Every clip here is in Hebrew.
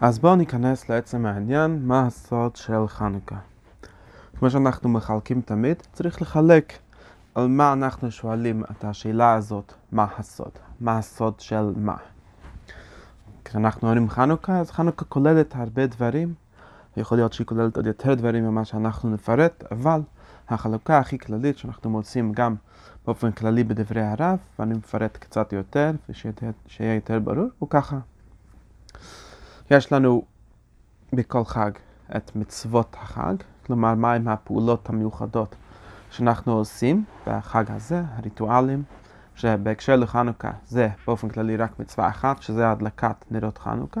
אז בואו ניכנס לעצם העניין, מה הסוד של חנוכה. כמו שאנחנו מחלקים תמיד, צריך לחלק על מה אנחנו שואלים את השאלה הזאת, מה הסוד. מה הסוד של מה. כשאנחנו אומרים חנוכה, אז חנוכה כוללת הרבה דברים. יכול להיות שהיא כוללת עוד יותר דברים ממה שאנחנו נפרט, אבל החלוקה הכי כללית שאנחנו מוצאים גם באופן כללי בדברי הרב, ואני מפרט קצת יותר, ושיהיה יותר ברור, הוא ככה. יש לנו בכל חג את מצוות החג, כלומר מהם הפעולות המיוחדות שאנחנו עושים בחג הזה, הריטואלים, שבהקשר לחנוכה זה באופן כללי רק מצווה אחת, שזה הדלקת נרות חנוכה.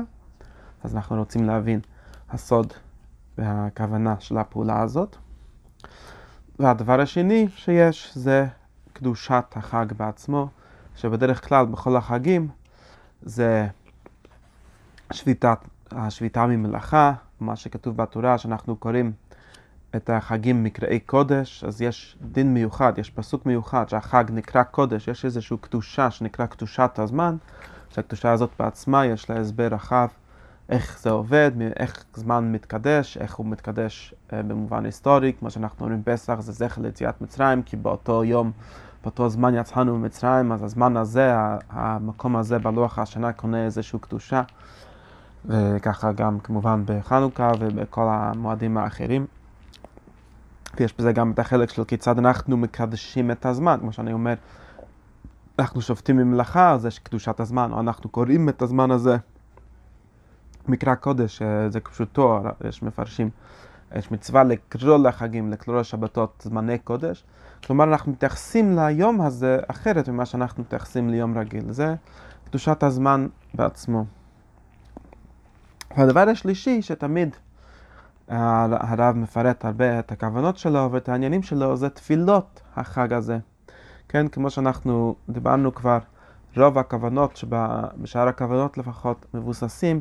אז אנחנו רוצים להבין הסוד והכוונה של הפעולה הזאת. והדבר השני שיש זה קדושת החג בעצמו, שבדרך כלל בכל החגים זה השביטה ממלאכה, מה שכתוב בתורה שאנחנו קוראים את החגים מקראי קודש, אז יש דין מיוחד, יש פסוק מיוחד שהחג נקרא קודש, יש איזושהי קדושה שנקרא קדושת הזמן, שהקדושה הזאת בעצמה יש לה הסבר רחב איך זה עובד, איך זמן מתקדש, איך הוא מתקדש במובן היסטורי, כמו שאנחנו אומרים פסח זה זכר ליציאת מצרים, כי באותו יום, באותו זמן יצאנו ממצרים, אז הזמן הזה, המקום הזה בלוח השנה קונה איזושהי קדושה, וככה גם כמובן בחנוכה ובכל המועדים האחרים. ויש בזה גם את החלק של כיצד אנחנו מקדשים את הזמן, כמו שאני אומר, אנחנו שופטים ממלאכה, אז יש קדושת הזמן, או אנחנו קוראים את הזמן הזה. מקרא קודש, זה פשוטו, יש מפרשים, יש מצווה לקרוא לחגים, לקרוא לשבתות, זמני קודש. כלומר, אנחנו מתייחסים ליום הזה אחרת ממה שאנחנו מתייחסים ליום רגיל. זה קדושת הזמן בעצמו. והדבר השלישי, שתמיד הרב מפרט הרבה את הכוונות שלו ואת העניינים שלו, זה תפילות החג הזה. כן, כמו שאנחנו דיברנו כבר, רוב הכוונות שבשאר הכוונות לפחות מבוססים,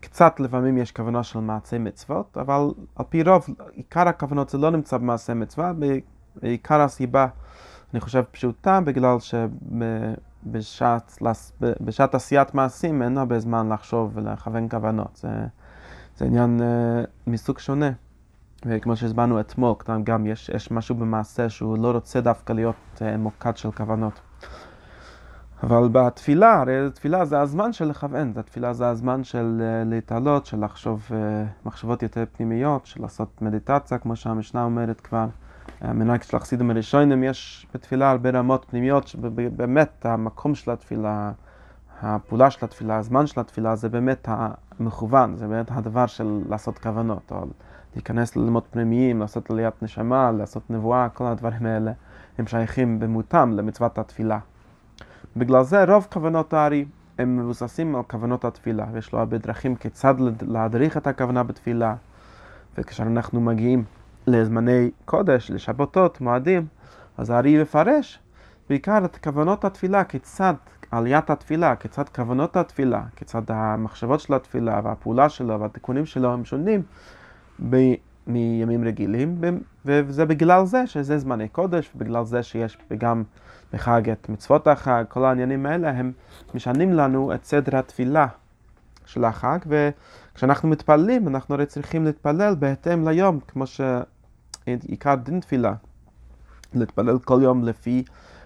קצת לפעמים יש כוונה של מעשי מצוות, אבל על פי רוב, עיקר הכוונות זה לא נמצא במעשי מצווה, בעיקר הסיבה, אני חושב פשוטה, בגלל שבשעת עשיית מעשים אין הרבה זמן לחשוב ולכוון כוונות, זה עניין מסוג שונה. וכמו שהסברנו אתמול, גם יש משהו במעשה שהוא לא רוצה דווקא להיות מוקד של כוונות. אבל בתפילה, הרי התפילה זה הזמן של לכוון, התפילה זה הזמן של להתעלות, של לחשוב מחשבות יותר פנימיות, של לעשות מדיטציה, כמו שהמשנה אומרת כבר, המנהג של החסידים הראשונים, יש בתפילה הרבה רמות פנימיות, שבאמת המקום של התפילה, הפעולה של התפילה, הזמן של התפילה, זה באמת המכוון, זה באמת הדבר של לעשות כוונות, או להיכנס ללמוד פנימיים, לעשות עליית נשמה, לעשות נבואה, כל הדברים האלה, הם שייכים במותם למצוות התפילה. בגלל זה רוב כוונות הארי הם מבוססים על כוונות התפילה, ויש לו הרבה דרכים כיצד להדריך את הכוונה בתפילה. וכשאנחנו מגיעים לזמני קודש, לשבתות, מועדים, אז הארי מפרש בעיקר את כוונות התפילה, כיצד עליית התפילה, כיצד כוונות התפילה, כיצד המחשבות של התפילה והפעולה שלו והתיקונים שלו הם שונים מימים רגילים, וזה בגלל זה שזה זמני קודש, ובגלל זה שיש גם בחג את מצוות החג, כל העניינים האלה הם משנים לנו את סדר התפילה של החג, וכשאנחנו מתפללים אנחנו הרי צריכים להתפלל בהתאם ליום, כמו שעיקר דין תפילה, להתפלל כל יום לפי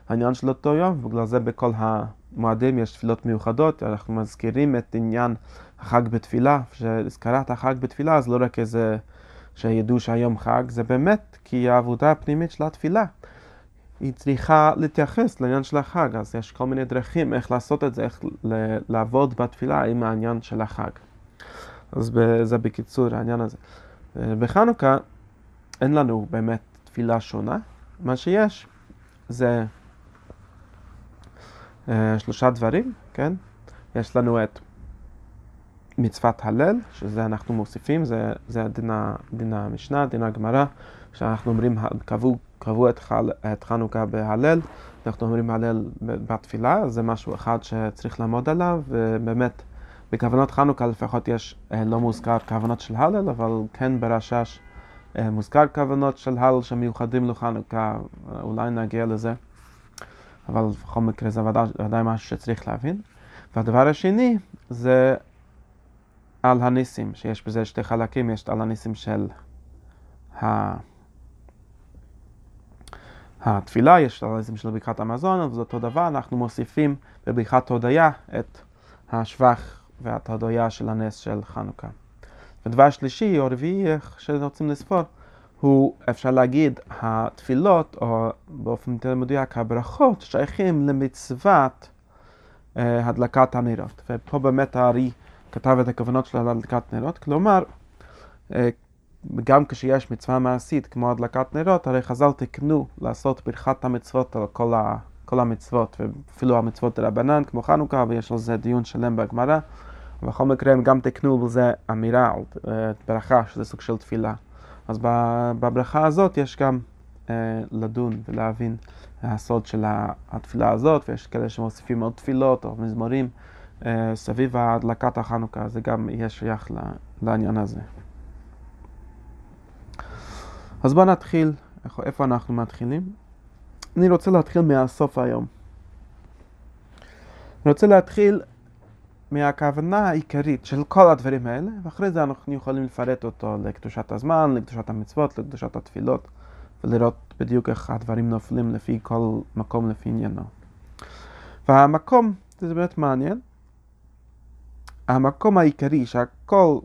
העניין של אותו יום, ובגלל זה בכל המועדים יש תפילות מיוחדות, אנחנו מזכירים את עניין החג בתפילה, שהזכרת החג בתפילה אז לא רק איזה שידעו שהיום חג, זה באמת כי העבודה הפנימית של התפילה היא צריכה להתייחס לעניין של החג, אז יש כל מיני דרכים איך לעשות את זה, איך לעבוד בתפילה עם העניין של החג. אז זה בקיצור העניין הזה. בחנוכה אין לנו באמת תפילה שונה, מה שיש זה שלושה דברים, כן? יש לנו את מצוות הלל, שזה אנחנו מוסיפים, זה דין המשנה, דין הגמרא, שאנחנו אומרים, קבעו את חנוכה בהלל, אנחנו אומרים הלל בתפילה, זה משהו אחד שצריך לעמוד עליו, ובאמת, בכוונות חנוכה לפחות יש, לא מוזכר כוונות של הלל, אבל כן ברשש מוזכר כוונות של הלל שמיוחדים לחנוכה, אולי נגיע לזה, אבל בכל מקרה זה ודאי משהו שצריך להבין. והדבר השני, זה על הניסים, שיש בזה שתי חלקים, יש על הניסים של התפילה, יש על הניסים של ברכת המזון, וזה אותו דבר, אנחנו מוסיפים בברכת הודיה את השבח וההודיה של הנס של חנוכה. הדבר השלישי או רביעי שרוצים לספור, הוא אפשר להגיד התפילות, או באופן יותר מדויק הברכות, שייכים למצוות הדלקת הנרות. ופה באמת הארי כתב את הכוונות של הדלקת נרות, כלומר, גם כשיש מצווה מעשית כמו הדלקת נרות, הרי חז"ל תקנו לעשות ברכת המצוות על כל המצוות, ואפילו המצוות דרבנן כמו חנוכה, ויש על זה דיון שלם בגמרא, ובכל מקרה הם גם תקנו בזה אמירה על ברכה, שזה סוג של תפילה. אז בברכה הזאת יש גם לדון ולהבין הסוד של התפילה הזאת, ויש כאלה שמוסיפים עוד תפילות או מזמורים סביב הדלקת החנוכה, זה גם יהיה שייך לעניין הזה. אז בואו נתחיל, איפה אנחנו מתחילים? אני רוצה להתחיל מהסוף היום. אני רוצה להתחיל מהכוונה העיקרית של כל הדברים האלה, ואחרי זה אנחנו יכולים לפרט אותו לקדושת הזמן, לקדושת המצוות, לקדושת התפילות, ולראות בדיוק איך הדברים נופלים לפי כל מקום, לפי עניינו. והמקום, זה באמת מעניין, המקום העיקרי שכל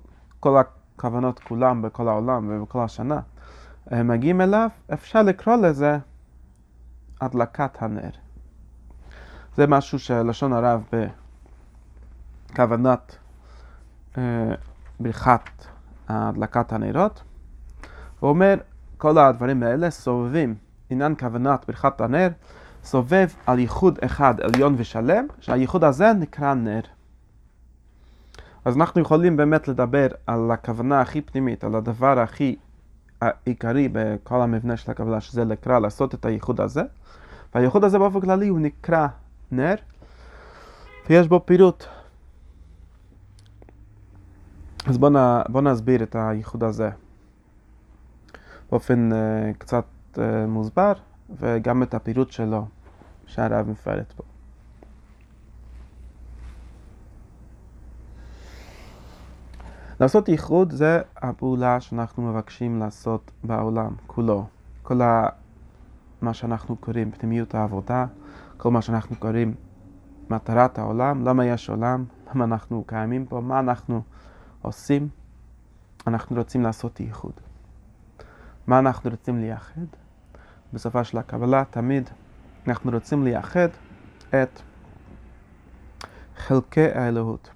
הכוונות כולם בכל העולם ובכל השנה מגיעים אליו, אפשר לקרוא לזה הדלקת הנר. זה משהו שלשון הרב בכוונת ברכת הדלקת הנרות. הוא אומר, כל הדברים האלה סובבים, עניין כוונת ברכת הנר, סובב על ייחוד אחד עליון ושלם, שהייחוד הזה נקרא נר. אז אנחנו יכולים באמת לדבר על הכוונה הכי פנימית, על הדבר הכי העיקרי בכל המבנה של הכוונה, שזה נקרא לעשות את הייחוד הזה. והייחוד הזה באופן כללי הוא נקרא נר, ויש בו פירוט. אז בואו נסביר את הייחוד הזה באופן קצת מוסבר, וגם את הפירוט שלו שהרב מפרט פה. לעשות ייחוד זה הפעולה שאנחנו מבקשים לעשות בעולם כולו. כל מה שאנחנו קוראים פנימיות העבודה, כל מה שאנחנו קוראים מטרת העולם, למה יש עולם, למה אנחנו קיימים פה, מה אנחנו עושים. אנחנו רוצים לעשות ייחוד. מה אנחנו רוצים לייחד? בסופה של הקבלה תמיד אנחנו רוצים לייחד את חלקי האלוהות.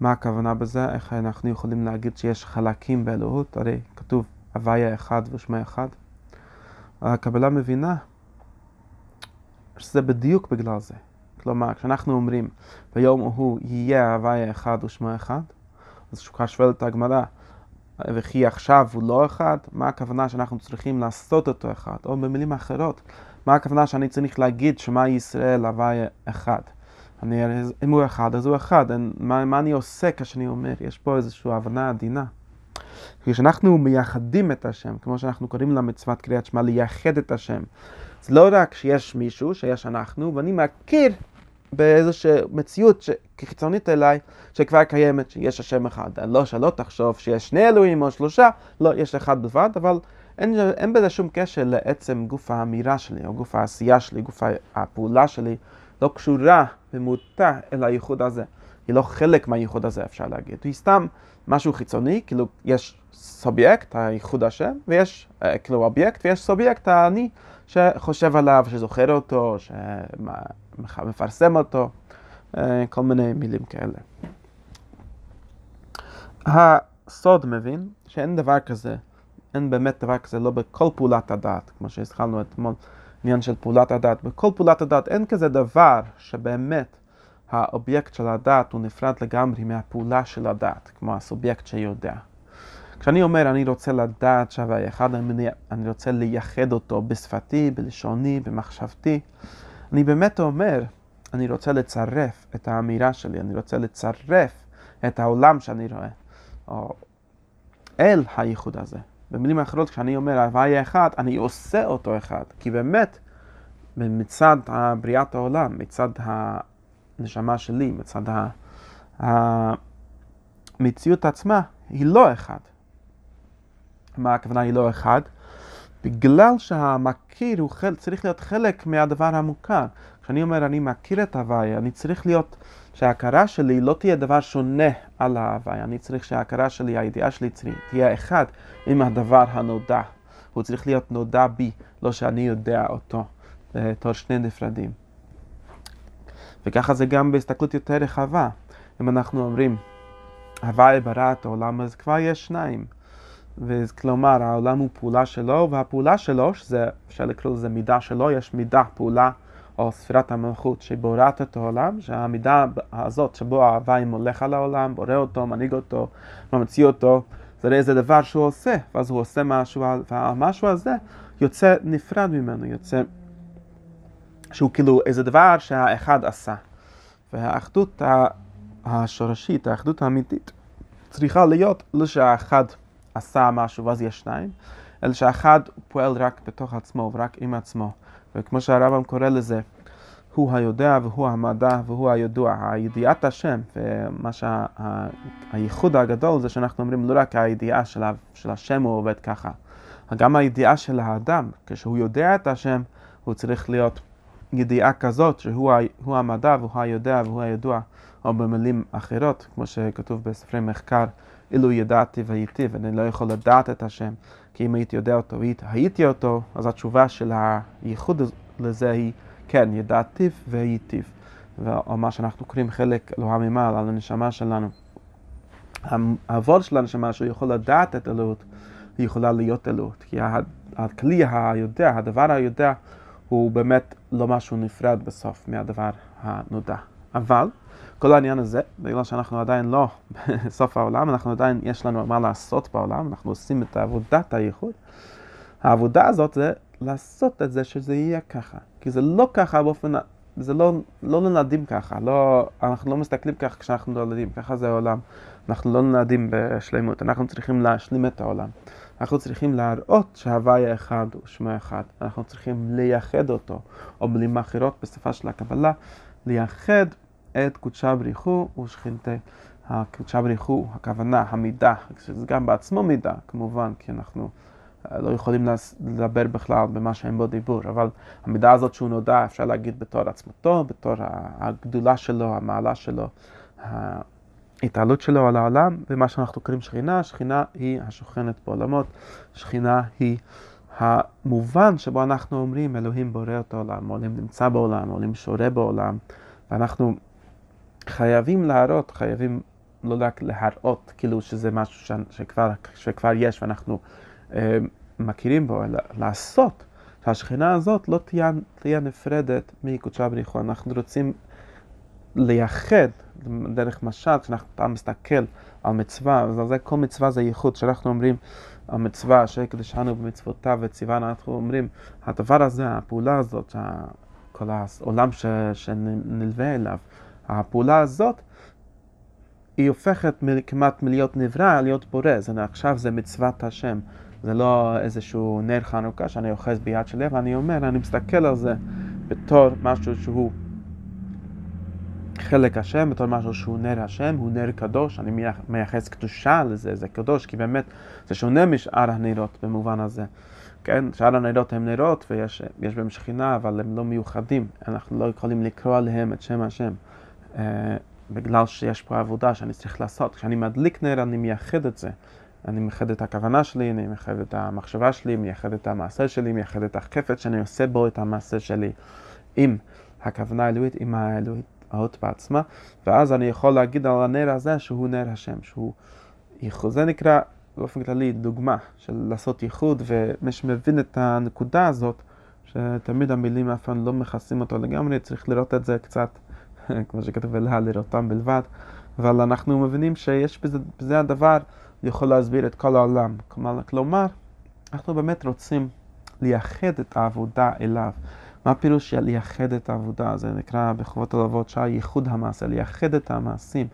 מה הכוונה בזה? איך אנחנו יכולים להגיד שיש חלקים באלוהות? הרי כתוב הוויה אחד ושמה אחד. הקבלה מבינה שזה בדיוק בגלל זה. כלומר, כשאנחנו אומרים ביום הוא יהיה הוויה אחד ושמה אחד, אז שואלת הגמרא, וכי עכשיו הוא לא אחד, מה הכוונה שאנחנו צריכים לעשות אותו אחד? או במילים אחרות, מה הכוונה שאני צריך להגיד שמה ישראל הוויה אחד? אם הוא אחד, אז הוא אחד. מה אני עושה כשאני אומר? יש פה איזושהי הבנה עדינה. כשאנחנו מייחדים את השם, כמו שאנחנו קוראים למצוות קריאת שמע, לייחד את השם, זה לא רק שיש מישהו, שיש אנחנו, ואני מכיר באיזושהי מציאות חיצונית אליי, שכבר קיימת, שיש השם אחד. לא שלא תחשוב שיש שני אלוהים או שלושה, לא, יש אחד בלבד, אבל אין בזה שום קשר לעצם גוף האמירה שלי, או גוף העשייה שלי, גוף הפעולה שלי, לא קשורה ומוטה אל הייחוד הזה. היא לא חלק מהייחוד הזה, אפשר להגיד. היא סתם משהו חיצוני, כאילו יש סובייקט, הייחוד השם, ויש כאילו אובייקט, ויש סובייקט, אני, שחושב עליו, שזוכר אותו, שמפרסם אותו, כל מיני מילים כאלה. הסוד מבין שאין דבר כזה, אין באמת דבר כזה, לא בכל פעולת הדעת, כמו שהזכרנו אתמול, עניין של פעולת הדעת. בכל פעולת הדעת אין כזה דבר שבאמת האובייקט של הדעת הוא נפרד לגמרי מהפעולה של הדעת, כמו הסובייקט שיודע. כשאני אומר אני רוצה לדעת שווה אחד, אני רוצה לייחד אותו בשפתי, בלשוני, במחשבתי, אני באמת אומר, אני רוצה לצרף את האמירה שלי, אני רוצה לצרף את העולם שאני רואה, או אל הייחוד הזה. במילים האחרות, כשאני אומר הוויה אחד, אני עושה אותו אחד, כי באמת מצד בריאת העולם, מצד הנשמה שלי, מצד המציאות עצמה היא לא אחד. מה הכוונה היא לא אחד? בגלל שהמכיר הוא צריך להיות חלק מהדבר המוכר. כשאני אומר אני מכיר את ההוויה, אני צריך להיות שההכרה שלי לא תהיה דבר שונה על ההוויה. אני צריך שההכרה שלי, הידיעה שלי תהיה אחד עם הדבר הנודע. הוא צריך להיות נודע בי, לא שאני יודע אותו. בתור שני נפרדים. וככה זה גם בהסתכלות יותר רחבה. אם אנחנו אומרים, הוויה ברא את העולם, אז כבר יש שניים. וכלומר, העולם הוא פעולה שלו, והפעולה שלו, שזה, אפשר לקרוא לזה מידה שלו, יש מידה פעולה או ספירת המלכות שבוראת את העולם, שהמידה הזאת שבו ההוויה מולך על העולם, בורא אותו, מנהיג אותו, ממציא אותו, זה הרי איזה דבר שהוא עושה, ואז הוא עושה משהו, והמשהו הזה יוצא נפרד ממנו, יוצא שהוא כאילו איזה דבר שהאחד עשה. והאחדות השורשית, האחדות האמיתית, צריכה להיות לא שהאחד עשה משהו ואז יש שניים, אלא שהאחד פועל רק בתוך עצמו ורק עם עצמו. וכמו שהרמב"ם קורא לזה, הוא היודע והוא המדע והוא הידוע, הידיעת השם. ומה שהייחוד הגדול זה שאנחנו אומרים לא רק הידיעה של השם הוא עובד ככה, גם הידיעה של האדם, כשהוא יודע את השם, הוא צריך להיות ידיעה כזאת שהוא המדע והוא היודע והוא הידוע, או במילים אחרות, כמו שכתוב בספרי מחקר, אילו ידעתי והייתי, ואני לא יכול לדעת את השם, כי אם הייתי יודע אותו והייתי אותו, אז התשובה של הייחוד לזה היא כן, ידעתי והייתי, או מה שאנחנו קוראים חלק אלוה ממעל על הנשמה שלנו. העבור של הנשמה שהוא יכול לדעת את אלוהות, היא יכולה להיות אלוהות, כי הכלי היודע, הדבר היודע, הוא באמת לא משהו נפרד בסוף מהדבר הנודע. אבל כל העניין הזה, בגלל שאנחנו עדיין לא בסוף העולם, אנחנו עדיין יש לנו מה לעשות בעולם, אנחנו עושים את עבודת הייחוד. העבודה הזאת זה לעשות את זה שזה יהיה ככה, כי זה לא ככה באופן, זה לא נולדים ככה, לא, אנחנו לא מסתכלים ככה כשאנחנו נולדים, ככה זה העולם, אנחנו לא נולדים בשלמות, אנחנו צריכים להשלים את העולם. אנחנו צריכים להראות שההוויה אחד הוא שמה אחד. אנחנו צריכים לייחד אותו, או במילים אחרות בשפה של הקבלה, לייחד את קודשה בריך הוא ושכינתה. הקודשה בריך הוא, הכוונה, המידה, שזה גם בעצמו מידה, כמובן, כי אנחנו לא יכולים לדבר בכלל במה שאין בו דיבור, אבל המידה הזאת שהוא נודע, אפשר להגיד בתור עצמתו, בתור הגדולה שלו, המעלה שלו, התעלות שלו על העולם, ומה שאנחנו קוראים שכינה, שכינה היא השוכנת בעולמות, שכינה היא המובן שבו אנחנו אומרים אלוהים בורא את העולם, אלוהים נמצא בעולם, אלוהים שורה בעולם, ואנחנו חייבים להראות, חייבים לא רק להראות, כאילו שזה משהו שכבר יש ואנחנו מכירים בו, אלא לעשות, שהשכינה הזאת לא תהיה נפרדת מקודשה בריך הוא. אנחנו רוצים לייחד, דרך משל, כשאנחנו פעם מסתכל על מצווה, אז על זה כל מצווה זה ייחוד, כשאנחנו אומרים המצווה, אשר קידשנו במצוותיו וציוונו, אנחנו אומרים, הדבר הזה, הפעולה הזאת, כל העולם שנלווה אליו, הפעולה הזאת, היא הופכת כמעט מלהיות נברא, להיות בורא, זה עכשיו זה מצוות השם, זה לא איזשהו נר חנוכה שאני אוחז ביד שלי, ואני אומר, אני מסתכל על זה בתור משהו שהוא חלק השם, בתור משהו שהוא נר השם, הוא נר קדוש, אני מייחס קדושה לזה, זה קדוש, כי באמת זה שונה משאר הנרות במובן הזה. כן, שאר הנרות הם נרות ויש בהם שכינה, אבל הם לא מיוחדים, אנחנו לא יכולים לקרוא עליהם את שם השם, בגלל שיש פה עבודה שאני צריך לעשות. כשאני מדליק נר אני מייחד את זה, אני מייחד את הכוונה שלי, אני מייחד את המחשבה שלי, מייחד את המעשה שלי, מייחד את החפץ שאני עושה בו את המעשה שלי, עם הכוונה האלוהית, עם האלוהית. האות בעצמה, ואז אני יכול להגיד על הנר הזה שהוא נר השם, שהוא ייחוד. זה נקרא באופן כללי דוגמה של לעשות ייחוד, ומי שמבין את הנקודה הזאת, שתמיד המילים אף פעם לא מכסים אותו לגמרי, צריך לראות את זה קצת, כמו שכתוב אליה, לראותם בלבד, אבל אנחנו מבינים שיש בזה הדבר, יכול להסביר את כל העולם. כלומר, אנחנו באמת רוצים לייחד את העבודה אליו. מה פירוש של לייחד את העבודה? זה נקרא בחובות הלבבות שהייחוד המעשה, לייחד את המעשים,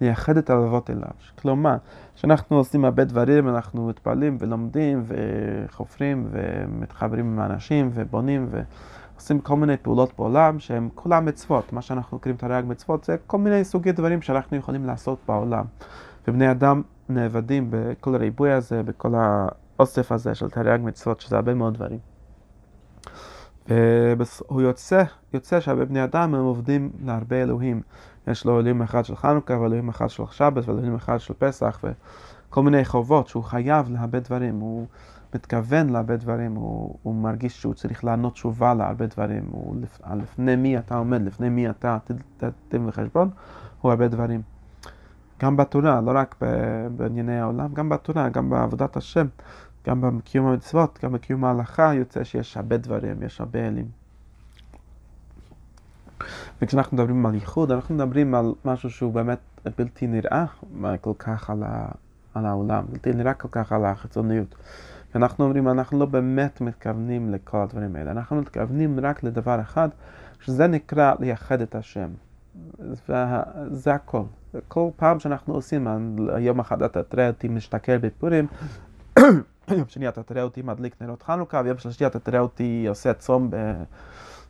לייחד את הלבבות אליו. כלומר, שאנחנו עושים הרבה דברים, אנחנו מתפעלים ולומדים וחופרים ומתחברים עם אנשים ובונים ועושים כל מיני פעולות בעולם שהן כולם מצוות. מה שאנחנו קוראים תרי"ג מצוות זה כל מיני סוגי דברים שאנחנו יכולים לעשות בעולם. ובני אדם נעבדים בכל הריבוי הזה, בכל האוסף הזה של תרי"ג מצוות, שזה הרבה מאוד דברים. והוא יוצא שהרבה בני אדם הם עובדים להרבה אלוהים. יש לו אלוהים אחד של חנוכה, ואלוהים אחד של שבת, ואלוהים אחד של פסח, וכל מיני חובות שהוא חייב להרבה דברים. הוא מתכוון להרבה דברים, הוא מרגיש שהוא צריך לענות תשובה להרבה דברים. לפני מי אתה עומד, לפני מי אתה תתן לחשבון, הוא הרבה דברים. גם בתורה, לא רק בענייני העולם, גם בתורה, גם בעבודת השם, גם בקיום המצוות, גם בקיום ההלכה, יוצא שיש הרבה דברים, יש הרבה אלים. וכשאנחנו מדברים על ייחוד, אנחנו מדברים על משהו שהוא באמת בלתי נראה כל כך על העולם, בלתי נראה כל כך על החיצוניות. אנחנו אומרים, אנחנו לא באמת מתכוונים לכל הדברים האלה, אנחנו מתכוונים רק לדבר אחד, שזה נקרא לייחד את השם. זה הכל. כל פעם שאנחנו עושים, היום אחד אתה תראה אותי משתכר בפורים, יום שני אתה תראה אותי מדליק נרות חנוכה, ויום שלישי אתה תראה אותי עושה צום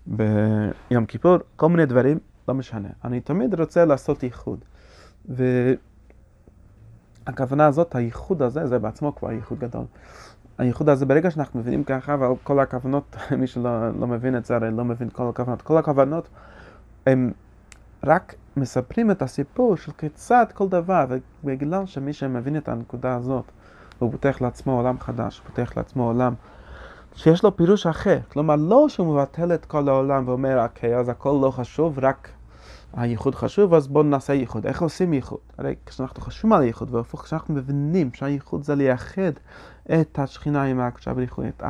ביום כיפור, כל מיני דברים, לא משנה. אני תמיד רוצה לעשות ייחוד. והכוונה הזאת, הייחוד הזה, זה בעצמו כבר ייחוד גדול. הייחוד הזה, ברגע שאנחנו מבינים ככה, אבל כל הכוונות, מי שלא מבין את זה, הרי לא מבין כל הכוונות. כל הכוונות, הם רק מספרים את הסיפור של כיצד כל דבר, ובגלל שמי שמבין את הנקודה הזאת, הוא פותח לעצמו עולם חדש, פותח לעצמו עולם שיש לו פירוש אחר. כלומר, לא שהוא מבטל את כל העולם ואומר, אוקיי, אז הכל לא חשוב, רק הייחוד חשוב, אז בואו נעשה ייחוד. איך עושים ייחוד? הרי כשאנחנו חושבים על ייחוד, והפוך כשאנחנו מבינים שהייחוד זה לייחד את השכינה עם ההקדשה בריחוי, את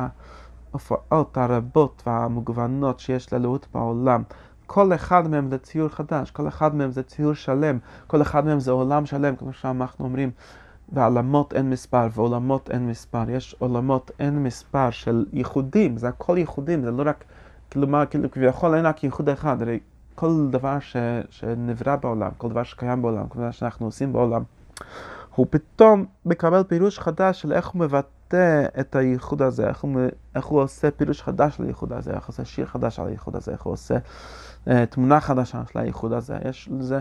ההופעות הרבות והמגוונות שיש לאלוהות בעולם, כל אחד מהם זה ציור חדש, כל אחד מהם זה ציור שלם, כל אחד מהם זה עולם שלם, כמו שאנחנו אומרים, ועולמות אין מספר, ועולמות אין מספר, יש עולמות אין מספר של ייחודים, זה הכל ייחודים, זה לא רק, כלומר, כביכול אין רק ייחוד אחד, הרי כל דבר שנברא בעולם, כל דבר שקיים בעולם, כל דבר שאנחנו עושים בעולם, הוא פתאום מקבל פירוש חדש של איך הוא מבטא את הייחוד הזה, איך הוא עושה פירוש חדש לייחוד הזה, איך הוא עושה שיר חדש על הייחוד הזה, איך הוא עושה תמונה חדשה של הייחוד הזה. יש לזה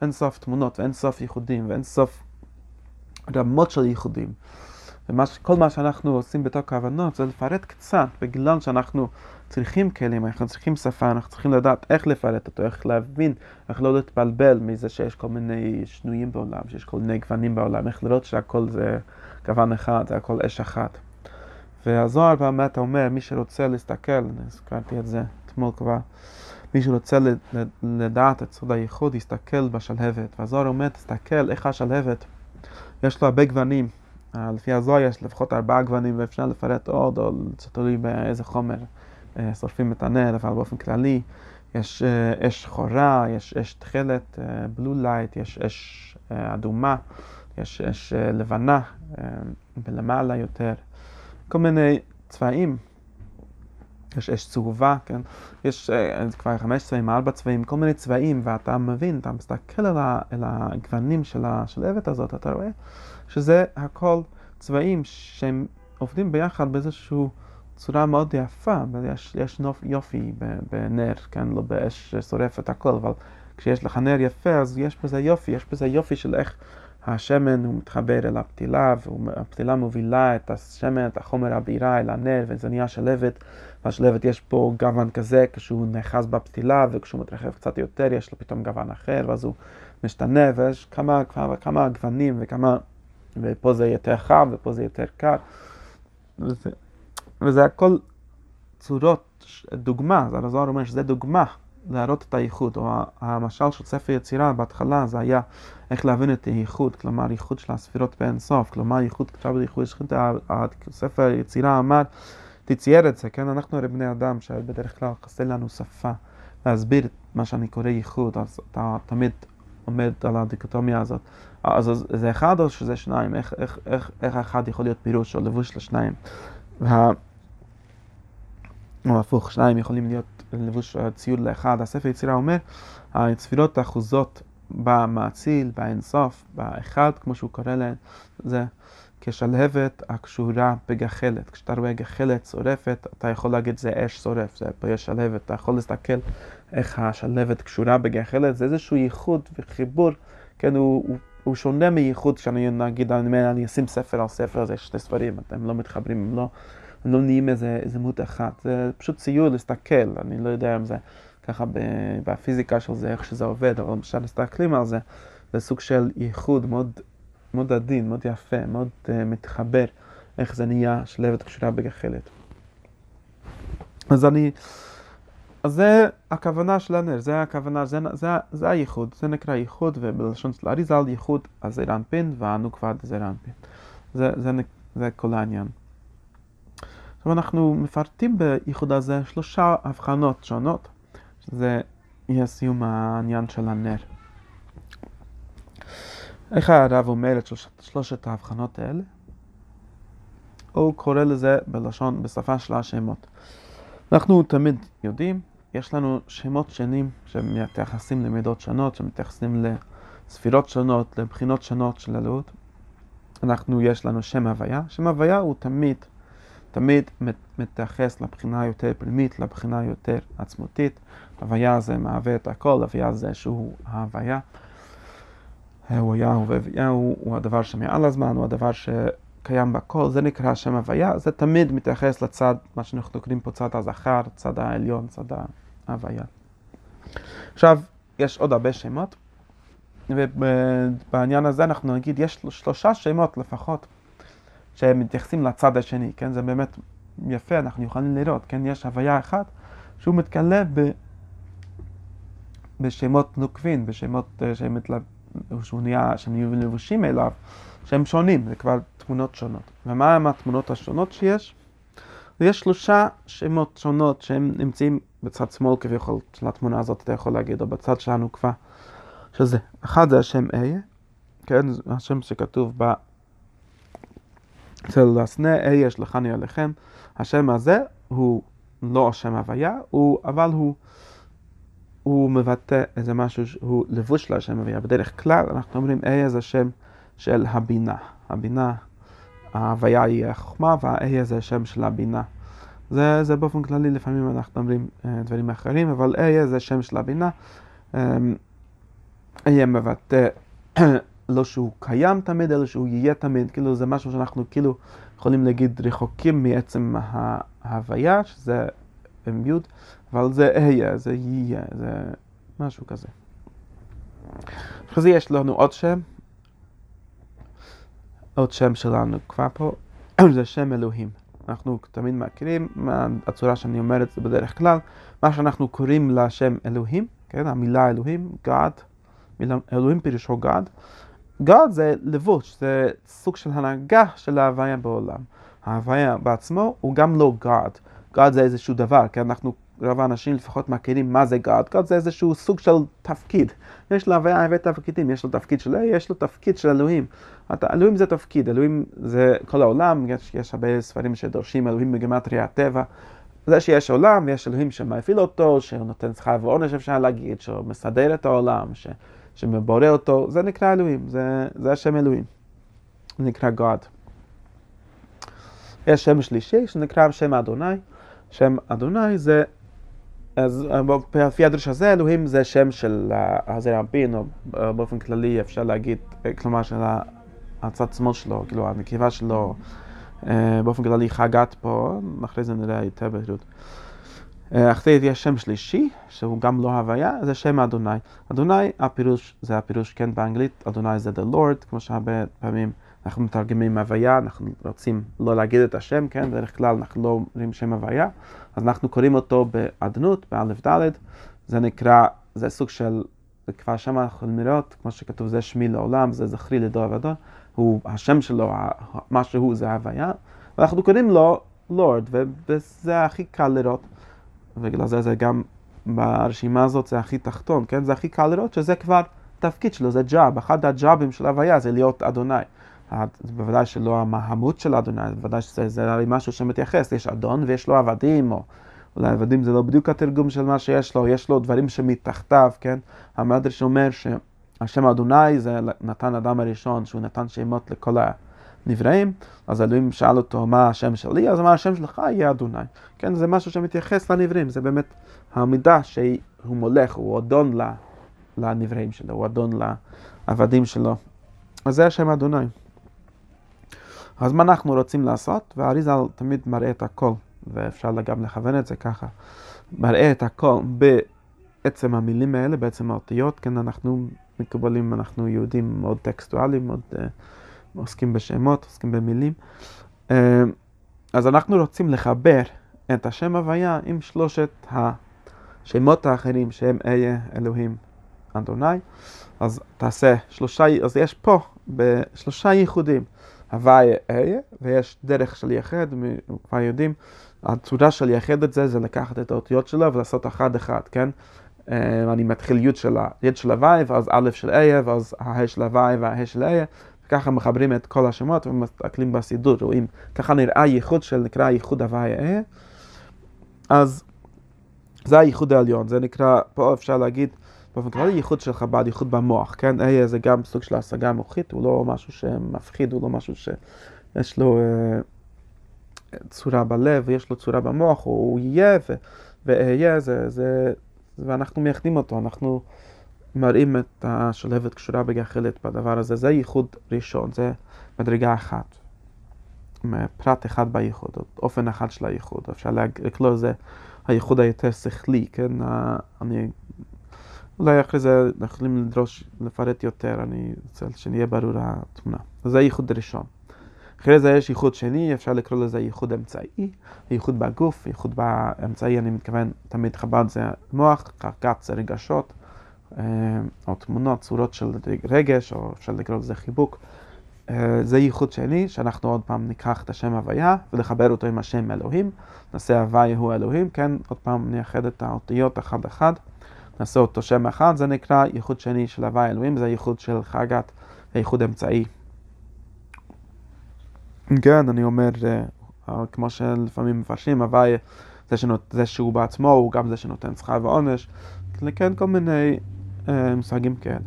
אין סוף תמונות, ואין סוף ייחודים, ואין סוף רמות של ייחודים. כל מה שאנחנו עושים בתוך הכוונות זה לפרט קצת, בגלל שאנחנו צריכים כלים, אנחנו צריכים שפה, אנחנו צריכים לדעת איך לפרט אותו, איך להבין, איך לא להתבלבל מזה שיש כל מיני שינויים בעולם, שיש כל מיני גוונים בעולם, איך לראות שהכל זה גוון אחד, זה הכל אש אחת. והזוהר באמת אומר, מי שרוצה להסתכל, אני הזכרתי את זה אתמול כבר, מי שרוצה לדעת את סוד הייחוד, יסתכל בשלהבת. והזוהר אומר, תסתכל איך השלהבת, יש לו הרבה גוונים. לפי הזוהר יש לפחות 4 גוונים, ואפשר לפרט עוד, או תלוי באיזה חומר שורפים את הנר, אבל באופן כללי יש אש שחורה, יש אש תכלת, בלו לייט, יש אש אדומה, יש אש לבנה, ולמעלה יותר, כל מיני צבעים, יש אש צהובה, כן? יש כבר 5 צבעים, 4 צבעים, כל מיני צבעים, ואתה מבין, אתה מסתכל על הגוונים של השלהבת הזאת, אתה רואה שזה הכל צבעים שהם עובדים ביחד באיזשהו צורה מאוד יפה, יש יופי בנר, כן? לא באש שורפת הכל, אבל כשיש לך נר יפה, אז יש בזה יופי, יש בזה יופי של איך השמן הוא מתחבר אל הפתילה, והפתילה מובילה את השמן, את החומר הבעירה אל הנר, וזה נהיה שלהבת, והשלהבת יש פה גוון כזה, כשהוא נחז בפתילה, וכשהוא מתרחב קצת יותר, יש לו פתאום גוון אחר, ואז הוא משתנה, ויש כמה גוונים, ופה זה יותר חם, ופה זה יותר קר, וזה הכל צורות, דוגמה, הזוהר אומר שזה דוגמה, להראות את הייחוד, או המשל של ספר יצירה בהתחלה זה היה איך להבין את הייחוד, כלומר ייחוד של הספירות באין סוף, כלומר ייחוד כתב ייחוד, ספר יצירה אמר, תצייר את זה, כן? אנחנו הרי בני אדם שבדרך כלל חסר לנו שפה להסביר את מה שאני קורא ייחוד, אז אתה תמיד עומד על הדיקוטומיה הזאת, אז זה אחד או שזה שניים, איך אחד יכול להיות פירוש או לבוש לשניים, או הפוך, שניים יכולים להיות לבוש ציור לאחד. הספר יצירה אומר, הספירות האחוזות במעציל, באינסוף, באחד, כמו שהוא קורא להן, זה כשלהבת הקשורה בגחלת. כשאתה רואה גחלת שורפת, אתה יכול להגיד זה אש שורף, זה פה יש שלהבת. אתה יכול להסתכל איך השלהבת קשורה בגחלת, זה איזשהו ייחוד וחיבור, כן, הוא הוא שונה מייחוד שאני נגיד, אני אשים ספר על ספר, אז יש שתי ספרים, הם לא מתחברים, הם לא נהיים איזה דמות אחת. זה פשוט ציור להסתכל, אני לא יודע אם זה ככה בפיזיקה של זה, איך שזה עובד, אבל למשל מסתכלים על זה, זה סוג של ייחוד מאוד עדין, מאוד יפה, מאוד מתחבר, איך זה נהיה שלבת קשורה בגחלת. אז זה הכוונה של הנר, זה הכוונה, זה הייחוד, זה נקרא ייחוד, ובלשון של אריזל ייחוד הזעיר אנפין והנוקבה הזעיר אנפין. זה כל העניין. עכשיו אנחנו מפרטים בייחוד הזה שלושה הבחנות שונות, שזה יהיה סיום העניין של הנר. איך הרב אומר את שלושת ההבחנות האלה? הוא קורא לזה בלשון, בשפה של השמות. אנחנו תמיד יודעים, יש לנו שמות שונים שמתייחסים למידות שונות, שמתייחסים לספירות שונות, לבחינות שונות של הלאות. יש לנו שם הוויה. שם הוויה הוא תמיד מתייחס לבחינה היותר פנימית, לבחינה היותר עצמותית. הוויה זה מהווה את הכל, הוויה זה שהוא ההוויה. הוא היה והוויה, הוא הדבר שמעל הזמן, הוא הדבר שקיים בכל, זה נקרא שם הוויה, זה תמיד מתייחס לצד, מה שאנחנו קוראים פה צד הזכר, צד העליון, צד ההוויה. עכשיו, יש עוד הרבה שמות, ובעניין הזה אנחנו נגיד, יש שלושה שמות לפחות, שמתייחסים לצד השני, כן? זה באמת יפה, אנחנו יכולים לראות, כן? יש הוויה אחת, שהוא מתקלה בשמות נוקבים, בשמות שמתלבשים, שהוא נהיה, שהם לבושים אליו, שהם שונים, זה כבר תמונות שונות. ומה הם התמונות השונות שיש? יש שלושה שמות שונות שהם נמצאים בצד שמאל כביכול של התמונה הזאת, אתה יכול להגיד, או בצד של הנוקבה, שזה. אחד זה השם A, כן, השם שכתוב אצל הסנה, A יש לכני עליכם. השם הזה הוא לא השם הוויה, אבל הוא מבטא איזה משהו שהוא לבוש של השם הוויה. בדרך כלל אנחנו אומרים איה זה שם של הבינה. הבינה, ההוויה היא החוכמה והאיה זה שם של הבינה. זה באופן כללי, לפעמים אנחנו אומרים דברים אחרים, אבל איה זה שם של הבינה. איה מבטא לא שהוא קיים תמיד, אלא שהוא יהיה תמיד. כאילו זה משהו שאנחנו כאילו יכולים להגיד רחוקים מעצם ההוויה, שזה מיוד, אבל זה אהיה, זה יהיה, זה משהו כזה. אז יש לנו עוד שם שלנו כבר פה, זה שם אלוהים. אנחנו תמיד מכירים, הצורה שאני אומרת זה בדרך כלל, מה שאנחנו קוראים לשם אלוהים, כן? המילה אלוהים, God, אלוהים פירושו God. God זה לבוש, זה סוג של הנהגה של ההוויה בעולם. ההוויה בעצמו הוא גם לא God. God זה איזשהו דבר, כי אנחנו רוב האנשים לפחות מכירים מה זה God. God זה איזשהו סוג של תפקיד. יש להוויה תפקידים, יש לו תפקיד של אלוהים, יש לו תפקיד של אלוהים. אלוהים זה תפקיד, אלוהים זה כל העולם, יש הרבה ספרים שדורשים אלוהים בגמטריה הטבע. זה שיש עולם, יש אלוהים שמפעיל אותו, שנותן שכר ועונש אפשר להגיד, שמסדר את העולם, שמבורא אותו, זה נקרא אלוהים, זה השם אלוהים. זה נקרא God. יש שם שלישי שנקרא שם אדוני. שם אדוני זה, אז לפי הדרש הזה, אלוהים זה שם של הזעיר אנפין, או באופן כללי אפשר להגיד, כלומר של הצד שמאל שלו, כאילו הנקיבה שלו, באופן כללי חגת פה, אחרי זה נראה יותר בהירות. אחרי זה יש שם שלישי, שהוא גם לא הוויה, זה שם אדוני. אדוני, הפירוש, זה הפירוש כן באנגלית, אדוני זה the Lord, כמו שהרבה פעמים אנחנו מתרגמים הוויה, אנחנו רוצים לא להגיד את השם, כן? בדרך כלל אנחנו לא אומרים שם הוויה, אז אנחנו קוראים אותו באדנות, באלף ד', זה נקרא, זה סוג של, כבר שם אנחנו נראות, כמו שכתוב, זה שמי לעולם, זה זכרי לדור ודור, הוא, השם שלו, מה שהוא זה הוויה, ואנחנו קוראים לו לורד, וזה הכי קל לראות, ובגלל זה גם ברשימה הזאת זה הכי תחתון, כן? זה הכי קל לראות, שזה כבר תפקיד שלו, זה ג'אב, אחד הג'אבים של הוויה זה להיות אדוני. בוודאי שלא המהמות של אדוני, בוודאי שזה הרי משהו שמתייחס, יש אדון ויש לו עבדים, או אולי עבדים זה לא בדיוק התרגום של מה שיש לו, יש לו דברים שמתחתיו, כן? המדרש אומר שהשם אדוני זה נתן אדם הראשון, שהוא נתן שמות לכל הנבראים, אז אלוהים שאל אותו מה השם שלי, אז מה השם שלך יהיה אדוני, כן? זה משהו שמתייחס לנבראים, זה באמת המידה שהוא מולך, הוא אדון לנבראים שלו, הוא אדון לעבדים שלו. אז זה השם אדוני. אז מה אנחנו רוצים לעשות? והאריזה תמיד מראה את הכל, ואפשר גם לכוון את זה ככה. מראה את הכל בעצם המילים האלה, בעצם האותיות, כן, אנחנו מקבלים, אנחנו יהודים מאוד טקסטואלים, מאוד עוסקים בשמות, עוסקים במילים. אז אנחנו רוצים לחבר את השם הוויה עם שלושת השמות האחרים שהם איה, אלוהים, אדוני. אז תעשה שלושה, אז יש פה בשלושה ייחודים. הוויה איה, ויש דרך של יחד, כבר יודעים, הצורה של יחד את זה, זה לקחת את האותיות שלה ולעשות אחד אחד, כן? אני מתחיל י' של הוויה, ואז א' של איה, ואז ה' של הוויה וה' של איה. ככה מחברים את כל השמות ומתקלים בסידור, רואים, ככה נראה ייחוד של נקרא ייחוד הוויה איה. אז זה הייחוד העליון, זה נקרא, פה אפשר להגיד, באופן כללי ייחוד של חב"ד, ייחוד במוח, כן? איה זה גם סוג של השגה מוחית, הוא לא משהו שמפחיד, הוא לא משהו שיש לו צורה בלב, יש לו צורה במוח, הוא יהיה ואהיה, ואנחנו מייחדים אותו, אנחנו מראים את השלבת קשורה בגחלת בדבר הזה, זה ייחוד ראשון, זה מדרגה אחת, פרט אחד בייחוד, אופן אחד של הייחוד, אפשר לקלוא זה הייחוד היותר שכלי, כן? אני אולי אחרי זה יכולים לדרוש לפרט יותר, אני רוצה שנהיה ברור התמונה. זה ייחוד ראשון. אחרי זה יש ייחוד שני, אפשר לקרוא לזה ייחוד אמצעי, ייחוד בגוף, ייחוד באמצעי, אני מתכוון, תמיד חב"ד זה מוח, קרקט זה רגשות, או תמונות, צורות של רגש, או אפשר לקרוא לזה חיבוק. זה ייחוד שני, שאנחנו עוד פעם ניקח את השם הוויה, ולחבר אותו עם השם אלוהים, נעשה הוויה הוא אלוהים, כן, עוד פעם נייחד את האותיות אחד אחד, נעשה אותו שם אחד, זה נקרא ייחוד שני של הוויה אלוהים, זה ייחוד של חגת, ייחוד אמצעי. כן, אני אומר, כמו שלפעמים מפרשים, הוויה זה שהוא בעצמו, הוא גם זה שנותן שכר ועונש, כן, כל מיני מושגים כאלה.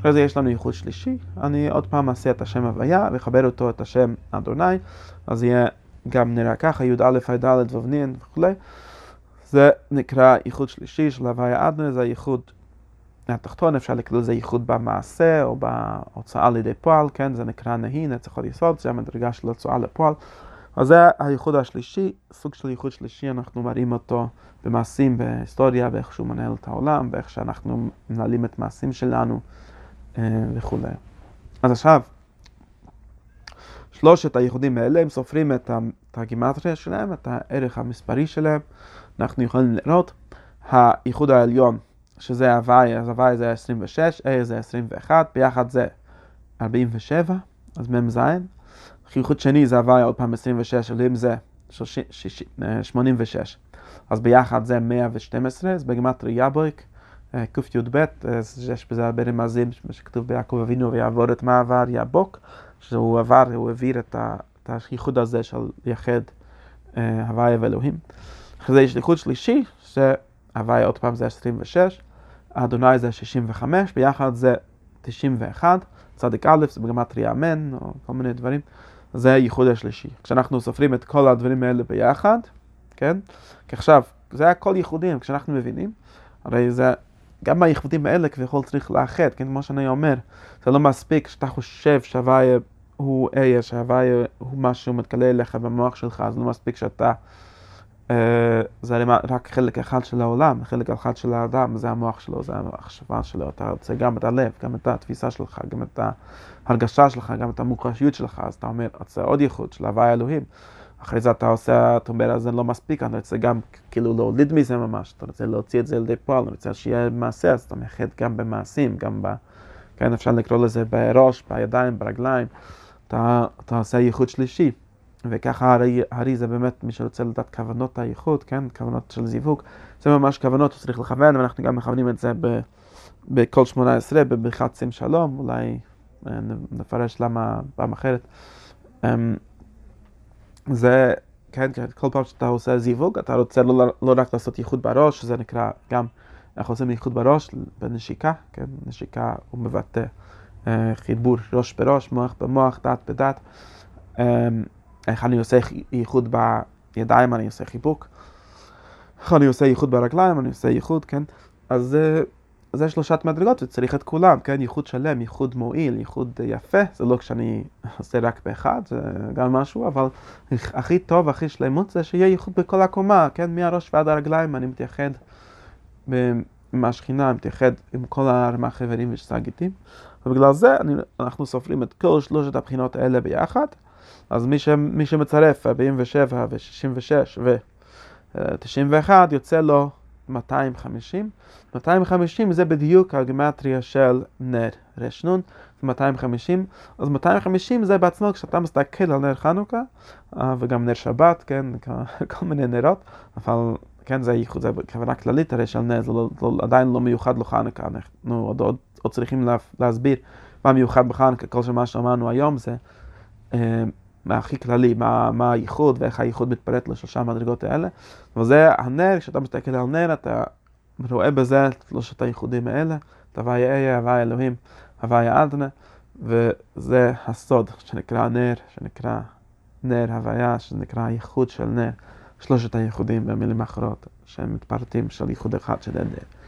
אחרי זה יש לנו ייחוד שלישי, אני עוד פעם אעשה את השם הוויה, וחבר אותו את השם אדוני, אז יהיה גם נראה ככה, י' א' עד ד' ובנין וכו'. זה נקרא ייחוד שלישי של הוויה אדוני, זה ייחוד התחתון, אפשר לקרוא לזה ייחוד במעשה או בהוצאה לידי פועל, כן, זה נקרא נהי, נצח על יסוד, זה המדרגה של הוצאה לפועל. אז זה הייחוד השלישי, סוג של ייחוד שלישי, אנחנו מראים אותו במעשים, בהיסטוריה, באיך שהוא מנהל את העולם, באיך שאנחנו מנהלים את מעשים שלנו וכו'. אז עכשיו, שלושת הייחודים האלה, הם סופרים את הגימטריה שלהם, את הערך המספרי שלהם, אנחנו יכולים לראות, הייחוד העליון, שזה הוויה, אז הוויה זה 26, איה זה 21, ביחד זה 47, אז מ"ז. ייחוד שני זה הוויה עוד פעם 26, אלוהים זה 86, אז ביחד זה 112, אז בגימטריה יבויק, קי"ב, יש בזה הרבה רמזים, שכתוב ביעקב אבינו ויעבור את מה עבר יבוק, שהוא עבר, הוא העביר את הייחוד הזה של יחד הוויה ואלוהים. אחרי זה יש ייחוד שלישי, שהוויה עוד פעם זה 26, אדוני זה 65, ביחד זה 91, צדיק א' זה בגימטריה אמן, או כל מיני דברים, זה הייחוד השלישי. כשאנחנו סופרים את כל הדברים האלה ביחד, כן? כי עכשיו, זה הכל ייחודים, כשאנחנו מבינים, הרי זה, גם הייחודים האלה כביכול צריך לאחד, כן? כמו שאני אומר, זה לא מספיק שאתה חושב שהוויה הוא איה, שהוויה הוא משהו מתגלה אליך במוח שלך, אז לא מספיק שאתה, זה רק חלק אחד של העולם, חלק אחד של האדם, זה המוח שלו, זה המחשבה שלו, אתה רוצה גם את הלב, גם את התפיסה שלך, גם את ההרגשה שלך, גם את המוחשיות שלך, אז אתה אומר, זה עוד ייחוד של הוויה אלוהים. אחרי זה אתה עושה, אתה אומר, זה לא מספיק, אתה רוצה גם כאילו להוליד מזה ממש, אתה רוצה להוציא את זה לידי פועל, אתה רוצה שיהיה מעשה, אז אתה מייחד גם במעשים, גם כן, אפשר לקרוא לזה בראש, בידיים, ברגליים, אתה עושה ייחוד שלישי. וככה הרי זה באמת מי שרוצה לדעת כוונות הייחוד, כן? כוונות של זיווג, זה ממש כוונות שצריך לכוון, ואנחנו גם מכוונים את זה בכל 18, בברכת שים שלום, אולי נפרש למה פעם אחרת. זה, כן, כל פעם שאתה עושה זיווג, אתה רוצה לא רק לעשות ייחוד בראש, שזה נקרא גם, אנחנו עושים ייחוד בראש בנשיקה, כן? נשיקה הוא מבטא חיבור ראש בראש, מוח במוח, דת בדת. איך אני עושה ייחוד בידיים, אני עושה חיבוק. איך אני עושה ייחוד ברגליים, אני עושה ייחוד, כן? אז זה שלושת מדרגות וצריך את כולם, כן? ייחוד שלם, ייחוד מועיל, ייחוד יפה. זה לא כשאני עושה רק באחד, זה גם משהו, אבל הכי טוב, הכי שלמות זה שיהיה ייחוד בכל הקומה, כן? מהראש ועד הרגליים אני מתייחד עם השכינה, אני מתייחד עם כל החברים ושסגיתים. ובגלל זה אנחנו סופרים את כל שלושת הבחינות האלה ביחד. אז מי שמצרף 47 ו-66 ו-91 יוצא לו 250. 250 זה בדיוק הגימטריה של נר רשנון, 250. אז 250 זה בעצמו כשאתה מסתכל על נר חנוכה, וגם נר שבת, כן, כל מיני נרות, אבל כן, זה ייחוד, זה כוונה כללית הרי של נר, זה עדיין לא מיוחד לחנוכה, אנחנו עוד צריכים להסביר מה מיוחד בחנוכה, כל שמה שאמרנו היום זה מה הכי כללי, מה הייחוד ואיך הייחוד מתפרט לשלושה המדרגות האלה. וזה הנר, כשאתה מסתכל על נר, אתה רואה בזה שלושת הייחודים האלה, הוויה איה, הוויה אלוהים, הוויה אדנה, וזה הסוד שנקרא נר, שנקרא נר הוויה, שנקרא הייחוד של נר, שלושת הייחודים במילים אחרות, שהם מתפרטים של ייחוד אחד של נר.